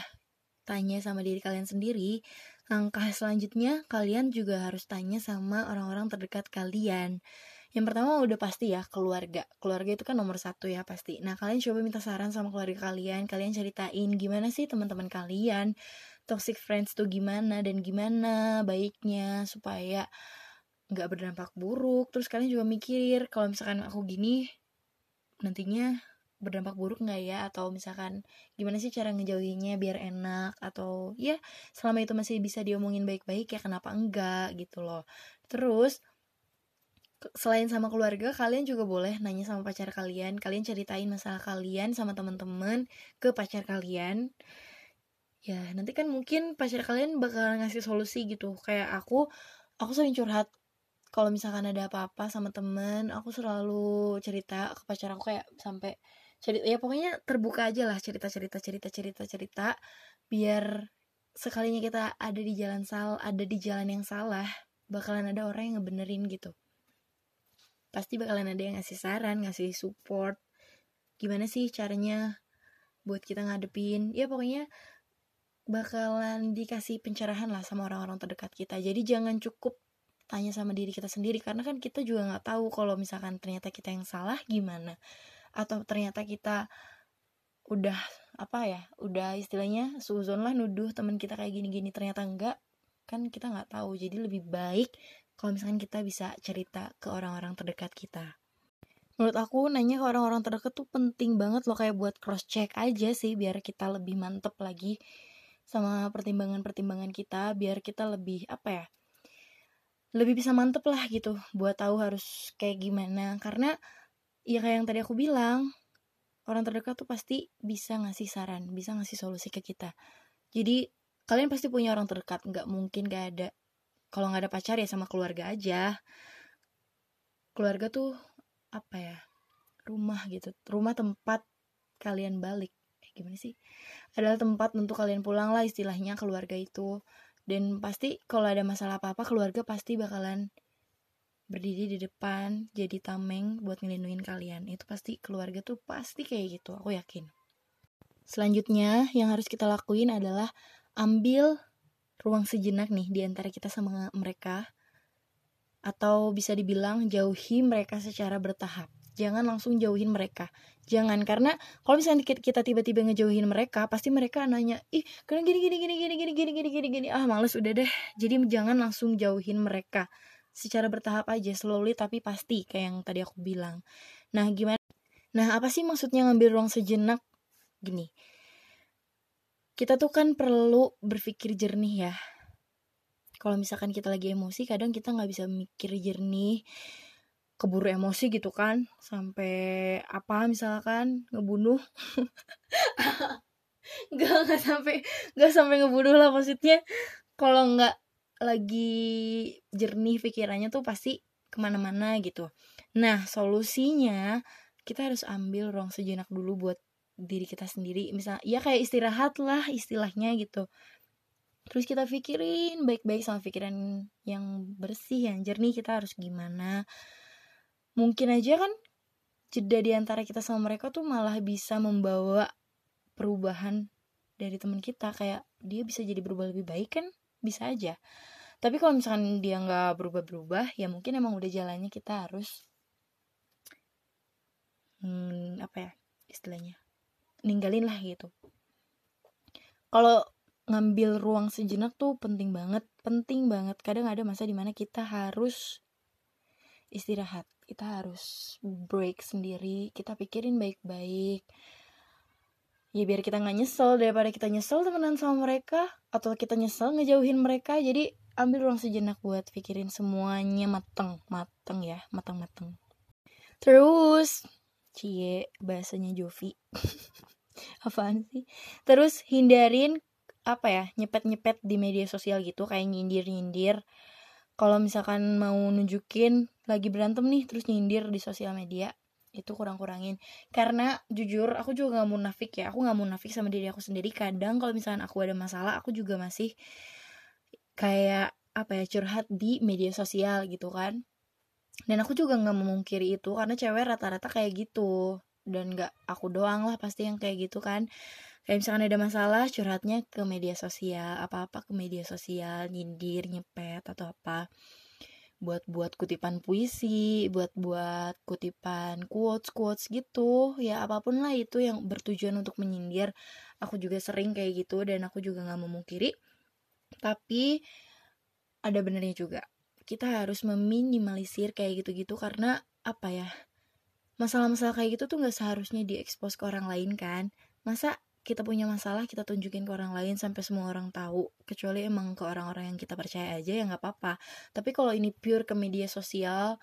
tanya sama diri kalian sendiri, langkah selanjutnya kalian juga harus tanya sama orang-orang terdekat kalian. Yang pertama udah pasti ya, keluarga. Keluarga itu kan nomor satu ya pasti. Nah kalian coba minta saran sama keluarga kalian. Kalian ceritain gimana sih teman-teman kalian, toxic friends tuh gimana, dan gimana baiknya supaya gak berdampak buruk. Terus kalian juga mikir, kalau misalkan aku gini nantinya berdampak buruk gak ya, atau misalkan gimana sih cara ngejauhinya biar enak. Atau ya selama itu masih bisa diomongin baik-baik, ya kenapa enggak gitu loh. Terus selain sama keluarga, kalian juga boleh nanya sama pacar kalian. Kalian ceritain masalah kalian sama teman-teman ke pacar kalian. Ya nanti kan mungkin pacar kalian bakal ngasih solusi gitu. Kayak aku, aku sering curhat. Kalau misalkan ada apa-apa sama temen, aku selalu cerita ke pacar aku, kayak sampai cerita. Ya pokoknya terbuka aja lah, cerita-cerita-cerita-cerita-cerita. Biar sekalinya kita ada di jalan sal, ada di jalan yang salah, bakalan ada orang yang ngebenerin gitu. Pasti bakalan ada yang ngasih saran, ngasih support. Gimana sih caranya buat kita ngadepin. Ya pokoknya bakalan dikasih pencerahan lah sama orang-orang terdekat kita. Jadi jangan cukup tanya sama diri kita sendiri. Karena kan kita juga gak tahu kalau misalkan ternyata kita yang salah gimana. Atau ternyata kita udah apa ya, udah istilahnya suzon lah nuduh teman kita kayak gini-gini. Ternyata enggak. Kan kita gak tahu. Jadi lebih baik kalau misalkan kita bisa cerita ke orang-orang terdekat kita. Menurut aku nanya ke orang-orang terdekat tuh penting banget loh. Kayak buat cross-check aja sih, biar kita lebih mantep lagi sama pertimbangan-pertimbangan kita. Biar kita lebih apa ya, lebih bisa mantep lah gitu buat tahu harus kayak gimana. Karena ya kayak yang tadi aku bilang, orang terdekat tuh pasti bisa ngasih saran, bisa ngasih solusi ke kita. Jadi kalian pasti punya orang terdekat, nggak mungkin gak ada. Kalau nggak ada pacar ya sama keluarga aja. Keluarga tuh apa ya, rumah gitu, rumah tempat kalian balik, eh, gimana sih? Adalah tempat untuk kalian pulang lah istilahnya keluarga itu. Dan pasti kalau ada masalah apa-apa keluarga pasti bakalan berdiri di depan jadi tameng buat ngelindungin kalian. Itu pasti keluarga tuh pasti kayak gitu, aku yakin. Selanjutnya yang harus kita lakuin adalah ambil ruang sejenak nih di antara kita sama mereka, atau bisa dibilang jauhi mereka secara bertahap. Jangan langsung jauhin mereka. Jangan, karena kalau misalnya kita tiba-tiba ngejauhin mereka, pasti mereka nanya, "Ih, kenapa gini gini gini gini gini gini gini gini gini." Ah, males, udah deh. Jadi jangan langsung jauhin mereka. Secara bertahap aja, slowly tapi pasti, kayak yang tadi aku bilang. Nah gimana? Nah apa sih maksudnya ngambil ruang sejenak? Gini, kita tuh kan perlu berpikir jernih ya. Kalau misalkan kita lagi emosi, kadang kita gak bisa mikir jernih, keburu emosi gitu kan, sampai apa misalkan ngebunuh. Gak, gak sampai gak sampai ngebunuh lah maksudnya. Kalau gak lagi jernih pikirannya tuh pasti kemana-mana gitu. Nah solusinya kita harus ambil ruang sejenak dulu buat diri kita sendiri. Misal ya kayak istirahat lah istilahnya gitu. Terus kita pikirin baik-baik sama pikiran yang bersih, yang jernih, kita harus gimana. Mungkin aja kan jeda diantara kita sama mereka tuh malah bisa membawa perubahan dari teman kita. Kayak dia bisa jadi berubah lebih baik kan, bisa aja. Tapi kalau misalkan dia gak berubah-berubah, ya mungkin emang udah jalannya kita harus hmm, apa ya istilahnya, ninggalin lah gitu. Kalau ngambil ruang sejenak tuh penting banget, penting banget. Kadang ada masa dimana kita harus istirahat, kita harus break sendiri, kita pikirin baik-baik. Ya biar kita gak nyesel, daripada kita nyesel temenan sama mereka, atau kita nyesel ngejauhin mereka. Jadi ambil ruang sejenak buat pikirin semuanya mateng. Mateng ya, mateng-mateng. Terus, cie, bahasanya Jovi. Apaan sih? Terus hindarin apa ya, nyepet-nyepet di media sosial gitu, kayak nyindir-nyindir. Kalau misalkan mau nunjukin lagi berantem nih, terus nyindir di sosial media, itu kurang-kurangin. Karena jujur aku juga gak munafik ya, aku gak munafik sama diri aku sendiri. Kadang kalau misalkan aku ada masalah, aku juga masih kayak apa ya, curhat di media sosial gitu kan. Dan aku juga gak memungkiri itu, karena cewek rata-rata kayak gitu. Dan gak aku doang lah pasti yang kayak gitu kan. Kayak misalkan ada masalah, curhatnya ke media sosial, apa-apa ke media sosial, nyindir, nyepet atau apa. Buat-buat kutipan puisi, buat-buat kutipan quotes-quotes gitu. Ya apapun lah itu yang bertujuan untuk menyindir. Aku juga sering kayak gitu dan aku juga gak memungkiri. Tapi ada benernya juga. Kita harus meminimalisir kayak gitu-gitu, karena apa ya, masalah-masalah kayak gitu tuh gak seharusnya diekspos ke orang lain kan. Masa kita punya masalah kita tunjukin ke orang lain sampai semua orang tahu, kecuali emang ke orang-orang yang kita percaya aja ya nggak apa-apa. Tapi kalau ini pure ke media sosial,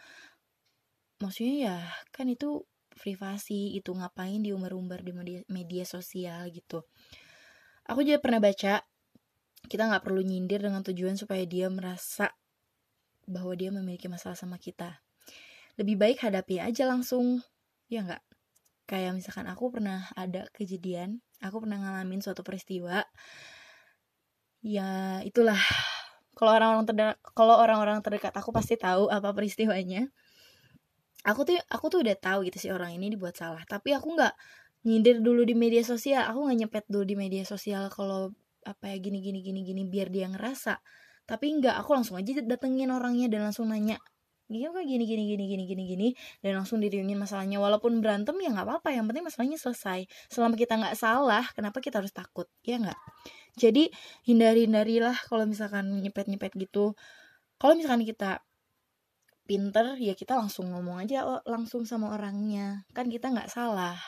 maksudnya ya kan itu privasi gitu, ngapain diumbar-umbar di media, media sosial gitu. Aku juga pernah baca, kita nggak perlu nyindir dengan tujuan supaya dia merasa bahwa dia memiliki masalah sama kita. Lebih baik hadapi aja langsung, ya nggak? Kayak misalkan aku pernah ada kejadian, aku pernah ngalamin suatu peristiwa. Ya itulah, kalau orang-orang terdekat, kalau orang-orang terdekat aku pasti tahu apa peristiwanya. Aku tuh aku tuh udah tahu gitu sih orang ini dibuat salah, tapi aku enggak nyindir dulu di media sosial, aku enggak nyepet dulu di media sosial kalau apa ya gini gini gini gini biar dia ngerasa. Tapi enggak, aku langsung aja datengin orangnya dan langsung nanya, dia kok gini gini gini gini gini gini, dan langsung diriungin masalahnya. Walaupun berantem ya nggak apa-apa, yang penting masalahnya selesai. Selama kita nggak salah, kenapa kita harus takut, ya nggak? Jadi hindari hindarilah kalau misalkan nyepet nyepet gitu. Kalau misalkan kita pinter ya kita langsung ngomong aja, oh, langsung sama orangnya, kan kita nggak salah.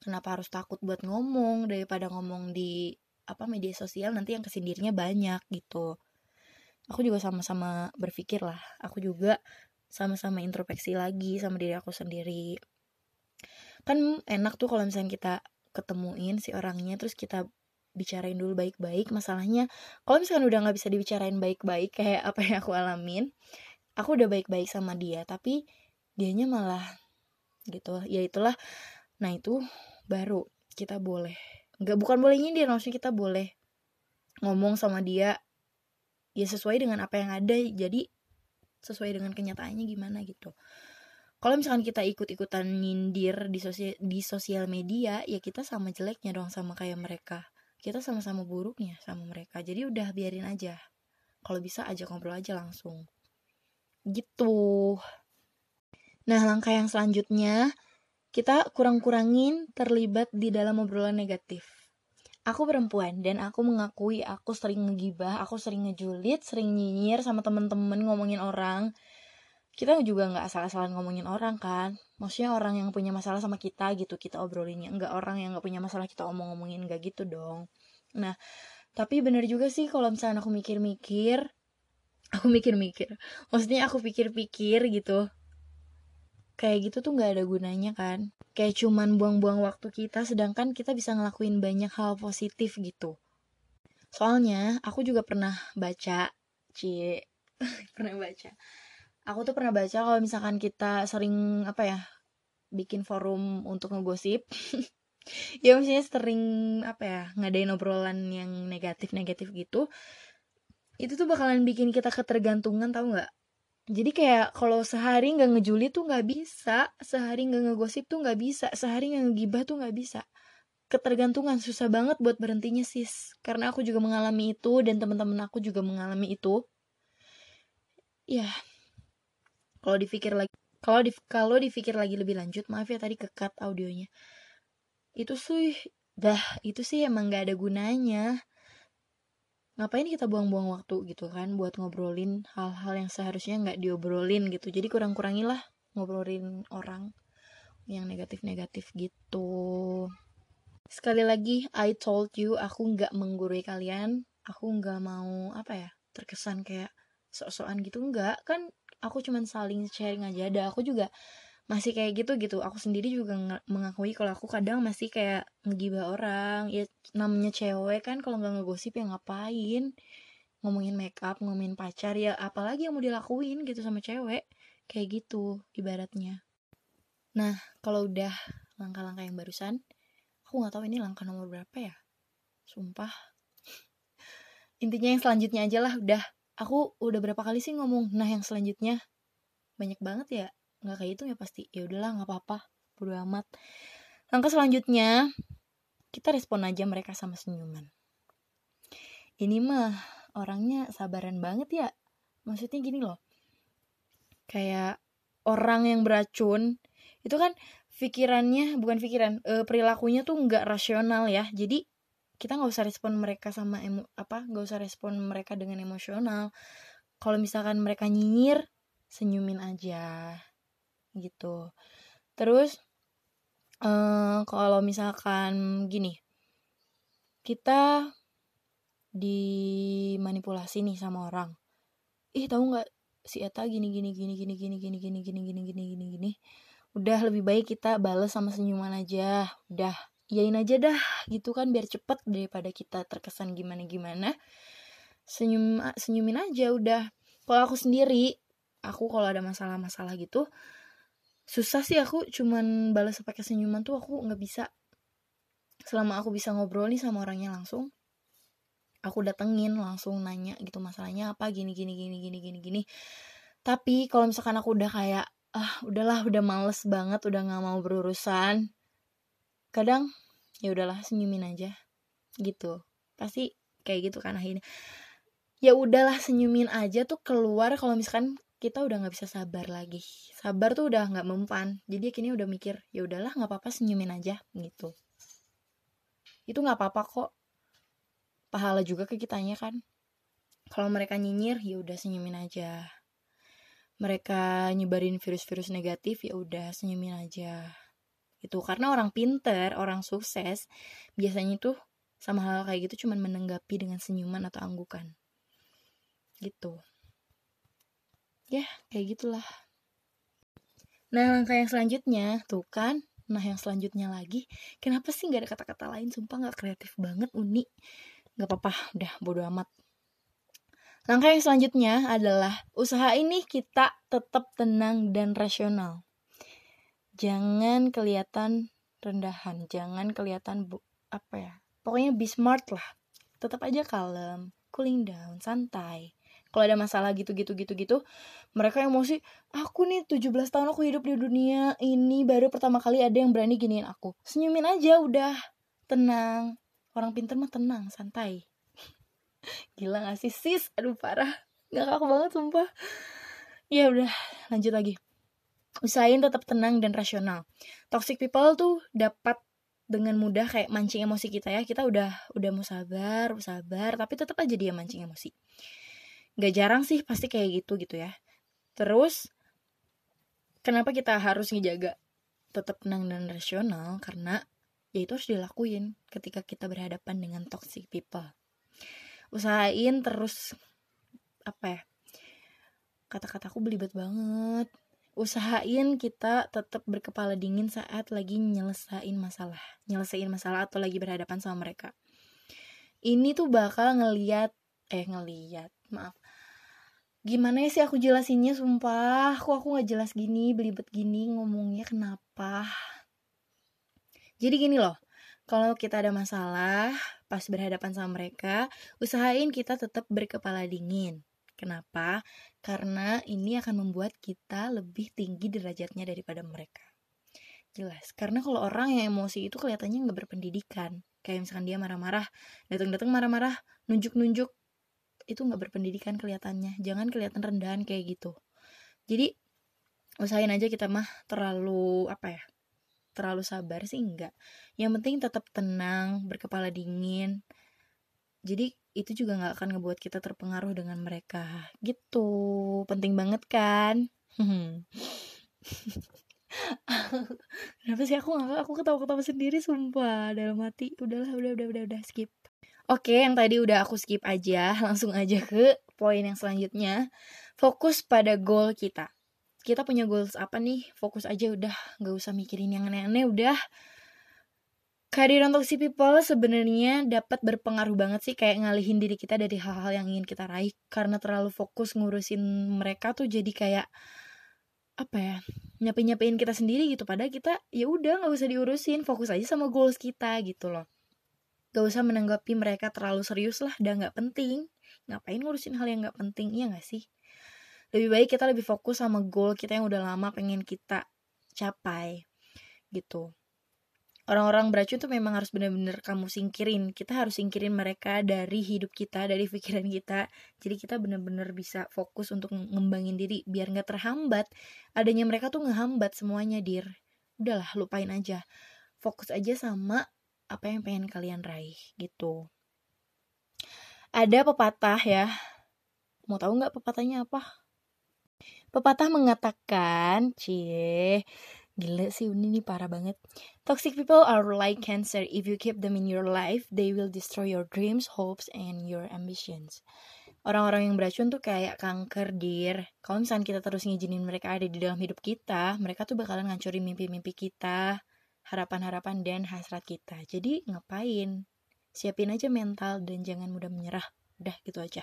Kenapa harus takut buat ngomong, daripada ngomong di apa media sosial nanti yang kesindirnya banyak gitu. aku juga sama-sama berpikir lah, aku juga sama-sama introspeksi lagi sama diri aku sendiri. Kan enak tuh kalau misalnya kita ketemuin si orangnya terus kita bicarain dulu baik-baik masalahnya. Kalau misalkan udah gak bisa dibicarain baik-baik kayak apa yang aku alamin, aku udah baik-baik sama dia tapi dianya malah gitu, ya itulah. Nah itu baru kita boleh, nggak, bukan boleh nyindir, maksudnya kita boleh ngomong sama dia ya sesuai dengan apa yang ada, jadi sesuai dengan kenyataannya gimana gitu. Kalau misalkan kita ikut-ikutan nyindir di sosial di sosial media, ya kita sama jeleknya dong sama kayak mereka, kita sama-sama buruknya sama mereka. Jadi udah biarin aja, kalau bisa aja ngobrol aja langsung gitu. Nah langkah yang selanjutnya, kita kurang-kurangin terlibat di dalam obrolan negatif. Aku perempuan dan aku mengakui aku sering ngegibah, aku sering ngejulit, sering nyinyir sama temen-temen ngomongin orang. Kita juga gak asal-asalan ngomongin orang kan, maksudnya orang yang punya masalah sama kita gitu kita obrolinnya, enggak orang yang gak punya masalah kita omong-omongin, gak gitu dong. Nah tapi bener juga sih kalau misalnya aku mikir-mikir Aku mikir-mikir maksudnya aku pikir-pikir gitu, kayak gitu tuh gak ada gunanya kan, kayak cuman buang-buang waktu kita, sedangkan kita bisa ngelakuin banyak hal positif gitu. Soalnya aku juga pernah baca Cie Pernah baca Aku tuh pernah baca kalau misalkan kita sering apa ya bikin forum untuk ngegosip ya maksudnya sering apa ya ngadain obrolan yang negatif-negatif gitu, itu tuh bakalan bikin kita ketergantungan, tau gak? Jadi kayak kalau sehari gak ngejulit tuh gak bisa, sehari gak ngegosip tuh gak bisa, sehari gak ngegibah tuh gak bisa. Ketergantungan, susah banget buat berhentinya sis. Karena aku juga mengalami itu dan teman-teman aku juga mengalami itu. Ya Kalau dipikir lagi, kalau di, kalau dipikir lagi lebih lanjut, maaf ya tadi ke-cut audionya. Itu sih, dah, itu sih emang gak ada gunanya. Ngapain kita buang-buang waktu gitu kan buat ngobrolin hal-hal yang seharusnya gak diobrolin gitu. Jadi kurang-kurangin lah ngobrolin orang yang negatif-negatif gitu. Sekali lagi, I told you, aku gak menggurui kalian. Aku gak mau apa ya, terkesan kayak sok-sokan gitu, enggak kan. Aku cuman saling sharing aja, ada aku juga masih kayak gitu-gitu. Aku sendiri juga nge- mengakui kalau aku kadang masih kayak ngegibah orang. Ya namanya cewek kan, kalau gak ngegosip ya ngapain, ngomongin makeup, ngomongin pacar, ya apalagi yang mau dilakuin gitu sama cewek. Kayak gitu ibaratnya. Nah kalau udah langkah-langkah yang barusan, aku gak tahu ini langkah nomor berapa ya, sumpah. Intinya yang selanjutnya aja lah udah. Aku udah berapa kali sih ngomong, nah yang selanjutnya banyak banget ya, gak kayak itu ya pasti. Ya udahlah gak apa-apa, bodo amat. Langkah selanjutnya, kita respon aja mereka sama senyuman. Ini mah orangnya sabaran banget ya. Maksudnya gini loh, kayak orang yang beracun itu kan pikirannya, bukan pikiran, e, perilakunya tuh gak rasional ya. Jadi kita nggak usah respon mereka sama emo, apa nggak usah respon mereka dengan emosional. Kalau misalkan mereka nyinyir, senyumin aja gitu. Terus eh, kalau misalkan gini, kita dimanipulasi nih sama orang, ih tahu nggak si Eta gini gini gini gini gini gini gini gini gini gini gini gini, udah lebih baik kita balas sama senyuman aja, udah. Iyain aja dah gitu kan, biar cepet daripada kita terkesan gimana-gimana. Senyum, senyumin aja udah. Kalau aku sendiri, aku kalau ada masalah-masalah gitu, susah sih aku cuman balas pakai senyuman tuh aku gak bisa. Selama aku bisa ngobrol nih sama orangnya langsung, aku datengin langsung nanya gitu masalahnya apa, gini-gini-gini-gini-gini. Tapi kalau misalkan aku udah kayak, ah udahlah udah males banget, udah gak mau berurusan, kadang ya udahlah senyumin aja gitu. Pasti kayak gitu kan akhirnya. Ya udahlah senyumin aja tuh keluar kalau misalkan kita udah nggak bisa sabar lagi. Sabar tuh udah nggak mempan. Jadi akhirnya udah mikir ya udahlah nggak apa-apa senyumin aja gitu. Itu nggak apa-apa kok. Pahala juga ke kitanya kan. Kalau mereka nyinyir ya udah senyumin aja. Mereka nyebarin virus-virus negatif ya udah senyumin aja. Itu karena orang pinter, orang sukses biasanya tuh sama hal kayak gitu cuman menanggapi dengan senyuman atau anggukan. gitu ya, yeah, kayak gitulah. Nah, langkah yang selanjutnya tuh kan, nah yang selanjutnya lagi, kenapa sih nggak ada kata-kata lain? Sumpah nggak kreatif banget, Uni. Nggak apa-apa, udah bodo amat. Langkah yang selanjutnya adalah usaha ini kita tetap tenang dan rasional. Jangan kelihatan rendahan, jangan kelihatan bu- apa ya, pokoknya be smart lah. Tetap aja kalem, cooling down, santai. Kalau ada masalah gitu-gitu-gitu-gitu, mereka emosi, aku nih tujuh belas tahun aku hidup di dunia ini baru pertama kali ada yang berani giniin aku. Senyumin aja udah, tenang. Orang pinter mah tenang, santai. Gila gak sih sis? Aduh parah, ngakak banget sumpah. Ya udah, lanjut lagi. Usahain tetap tenang dan rasional. Toxic people tuh dapat dengan mudah kayak mancing emosi kita ya. Kita udah udah mau sabar, mau sabar, tapi tetap aja dia mancing emosi. Gak jarang sih pasti kayak gitu gitu ya. Terus kenapa kita harus ngejaga tetap tenang dan rasional? Karena ya itu harus dilakuin ketika kita berhadapan dengan toxic people. Usahain terus apa ya, kata-kataku belibet banget. Usahain kita tetap berkepala dingin saat lagi nyelesain masalah Nyelesain masalah atau lagi berhadapan sama mereka. Ini tuh bakal ngeliat Eh ngeliat maaf gimana sih aku jelasinnya, sumpah aku aku nggak jelas gini, belibet gini ngomongnya, kenapa? Jadi gini loh, kalau kita ada masalah pas berhadapan sama mereka, usahain kita tetap berkepala dingin. Kenapa? Karena ini akan membuat kita lebih tinggi derajatnya daripada mereka, jelas. Karena kalau orang yang emosi itu kelihatannya nggak berpendidikan, kayak misalkan dia marah-marah, datang-datang marah-marah, nunjuk-nunjuk, itu gak berpendidikan kelihatannya. Jangan kelihatan rendahan kayak gitu. Jadi usahain aja kita mah terlalu apa ya, terlalu sabar sih enggak. Yang penting tetap tenang, berkepala dingin. Jadi itu juga gak akan ngebuat kita terpengaruh dengan mereka gitu. Penting banget kan? Kenapa sih aku gak, aku ketawa-ketawa sendiri sumpah dalam hati. Udahlah, udah, udah, udah, udah, skip. Oke, yang tadi udah aku skip aja, langsung aja ke poin yang selanjutnya. Fokus pada goal kita. Kita punya goals apa nih? Fokus aja udah, gak usah mikirin yang aneh-aneh udah. Kehadiran toxic people sebenarnya dapat berpengaruh banget sih, kayak ngalihin diri kita dari hal-hal yang ingin kita raih. Karena terlalu fokus ngurusin mereka tuh jadi kayak apa ya, nyapain-nyapain kita sendiri gitu. Padahal kita ya udah gak usah diurusin, fokus aja sama goals kita gitu loh. Gak usah menanggapi mereka terlalu serius lah, udah gak penting. Ngapain ngurusin hal yang gak penting, iya gak sih? Lebih baik kita lebih fokus sama goal kita yang udah lama pengen kita capai, gitu. Orang-orang beracun tuh memang harus benar-benar kamu singkirin. Kita harus singkirin mereka dari hidup kita, dari pikiran kita. Jadi kita benar-benar bisa fokus untuk ngembangin diri, biar gak terhambat. Adanya mereka tuh ngehambat semuanya, dir. Udahlah, lupain aja. Fokus aja sama apa yang pengen kalian raih gitu. Ada pepatah ya, mau tahu nggak pepatahnya apa? Pepatah mengatakan, cie, gila sih ini nih parah banget. Toxic people are like cancer. If you keep them in your life, they will destroy your dreams, hopes, and your ambitions. Orang-orang yang beracun tuh kayak kanker, dir. Kalau misalnya kita terus ngizinin mereka ada di dalam hidup kita, mereka tuh bakalan ngancurin mimpi-mimpi kita, harapan-harapan dan hasrat kita. Jadi ngapain? Siapin aja mental dan jangan mudah menyerah. Udah gitu aja.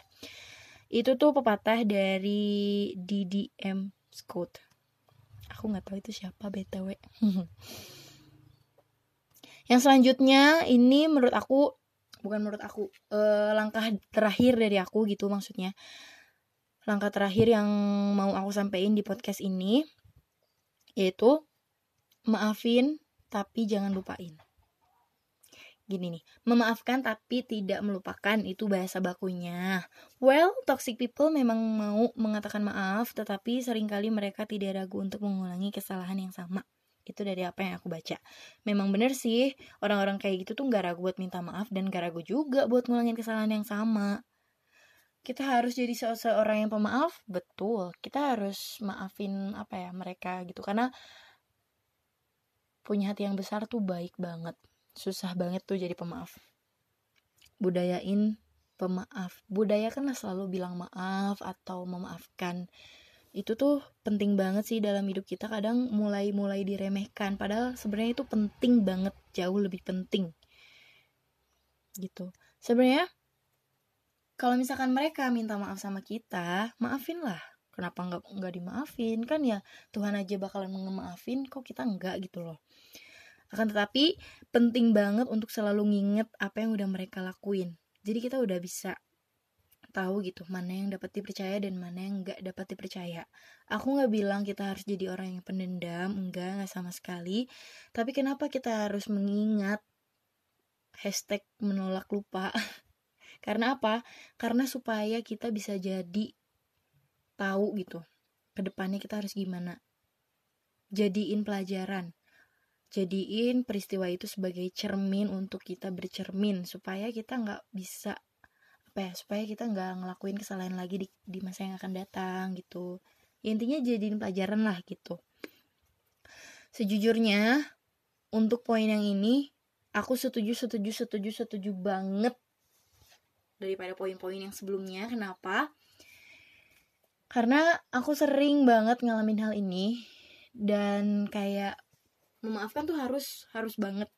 Itu tuh pepatah dari D D M Scott. Aku gak tahu itu siapa B T W. Yang selanjutnya ini menurut aku, bukan menurut aku, eh, langkah terakhir dari aku gitu maksudnya. Langkah terakhir yang mau aku sampein di podcast ini, yaitu maafin tapi jangan lupain. Gini nih, memaafkan tapi tidak melupakan, itu bahasa bakunya. Well, toxic people memang mau mengatakan maaf, tetapi seringkali mereka tidak ragu untuk mengulangi kesalahan yang sama. Itu dari apa yang aku baca. Memang benar sih, orang-orang kayak gitu tuh gak ragu buat minta maaf dan gak ragu juga buat ngulangin kesalahan yang sama. Kita harus jadi seseorang yang pemaaf, betul. Kita harus maafin apa ya mereka gitu, karena punya hati yang besar tuh baik banget. Susah banget tuh jadi pemaaf. Budayain pemaaf. Budaya kan selalu bilang maaf atau memaafkan. Itu tuh penting banget sih dalam hidup kita, kadang mulai-mulai diremehkan. Padahal sebenarnya itu penting banget, jauh lebih penting. Gitu. Sebenarnya kalau misalkan mereka minta maaf sama kita, maafin lah. Kenapa enggak enggak dimaafin? Kan ya Tuhan aja bakalan memaafin, kok kita enggak gitu loh. Akan tetapi penting banget untuk selalu nginget apa yang udah mereka lakuin. Jadi kita udah bisa tahu gitu mana yang dapat dipercaya dan mana yang nggak dapat dipercaya. Aku nggak bilang kita harus jadi orang yang pendendam, enggak nggak sama sekali. Tapi kenapa kita harus mengingat hashtag menolak lupa? Karena apa? Karena supaya kita bisa jadi tahu gitu kedepannya kita harus gimana. Jadiin pelajaran, jadiin peristiwa itu sebagai cermin untuk kita bercermin supaya kita nggak bisa apa ya, supaya kita nggak ngelakuin kesalahan lagi di, di masa yang akan datang gitu. Ya, intinya jadiin pelajaran lah gitu. Sejujurnya untuk poin yang ini aku setuju setuju setuju setuju banget daripada poin-poin yang sebelumnya. Kenapa? Karena aku sering banget ngalamin hal ini dan kayak memaafkan tuh harus harus banget.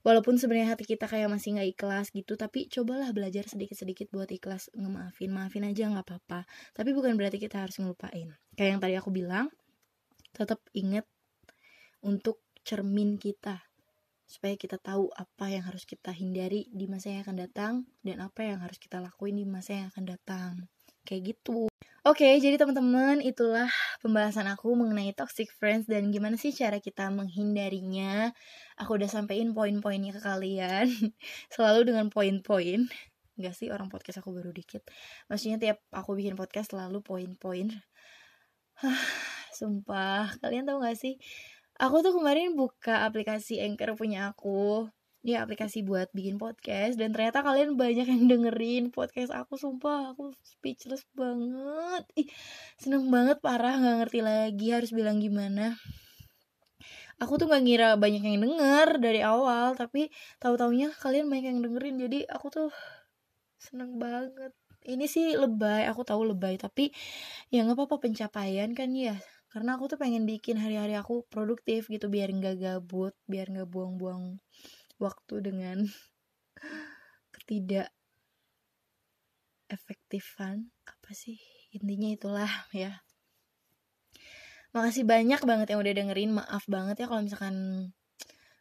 Walaupun sebenarnya hati kita kayak masih gak ikhlas gitu, tapi cobalah belajar sedikit-sedikit buat ikhlas ngemaafin. Maafin aja gak apa-apa. Tapi bukan berarti kita harus ngelupain. Kayak yang tadi aku bilang, tetap ingat untuk cermin kita. Supaya kita tahu apa yang harus kita hindari di masa yang akan datang, dan apa yang harus kita lakuin di masa yang akan datang. Kayak gitu. Oke, jadi teman-teman, itulah pembahasan aku mengenai toxic friends dan gimana sih cara kita menghindarinya. Aku udah sampein poin-poinnya ke kalian. Selalu dengan poin-poin. Enggak sih, orang podcast aku baru dikit. Maksudnya tiap aku bikin podcast selalu poin-poin. Sumpah, kalian tahu enggak sih? Aku tuh kemarin buka aplikasi Anchor punya aku. Dia aplikasi buat bikin podcast, dan ternyata kalian banyak yang dengerin podcast aku. Sumpah, aku speechless banget. Ih, seneng banget, parah, gak ngerti lagi harus bilang gimana. Aku tuh gak ngira banyak yang denger dari awal, tapi tahu-taunya kalian banyak yang dengerin. Jadi aku tuh seneng banget. Ini sih lebay, aku tahu lebay, tapi ya gak apa-apa, pencapaian kan ya. Karena aku tuh pengen bikin hari-hari aku produktif gitu, biar gak gabut, biar gak buang-buang waktu dengan ketidak efektifan. Apa sih? Intinya itulah ya. Makasih banyak banget yang udah dengerin. Maaf banget ya kalau misalkan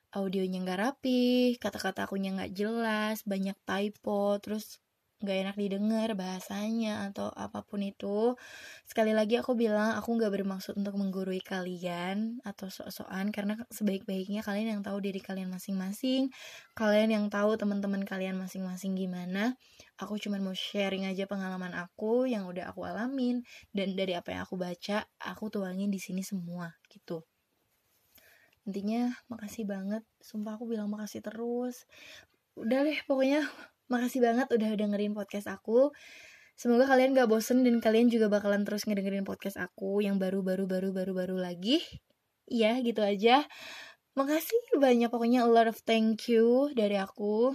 audionya gak rapi, kata-kata akunya gak jelas, banyak typo, terus gak enak didengar bahasanya atau apapun itu. Sekali lagi aku bilang, aku gak bermaksud untuk menggurui kalian atau sok-sokan, karena sebaik-baiknya kalian yang tahu diri kalian masing-masing. Kalian yang tahu teman-teman kalian masing-masing gimana. Aku cuma mau sharing aja pengalaman aku yang udah aku alamin, dan dari apa yang aku baca, aku tuangin di sini semua gitu. Intinya makasih banget, sumpah aku bilang makasih terus. Udah deh pokoknya, makasih banget udah dengerin podcast aku. Semoga kalian gak bosen dan kalian juga bakalan terus ngedengerin podcast aku yang baru-baru-baru-baru-baru lagi. Iya gitu aja. Makasih banyak, pokoknya a lot of thank you dari aku.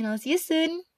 And I'll see you soon.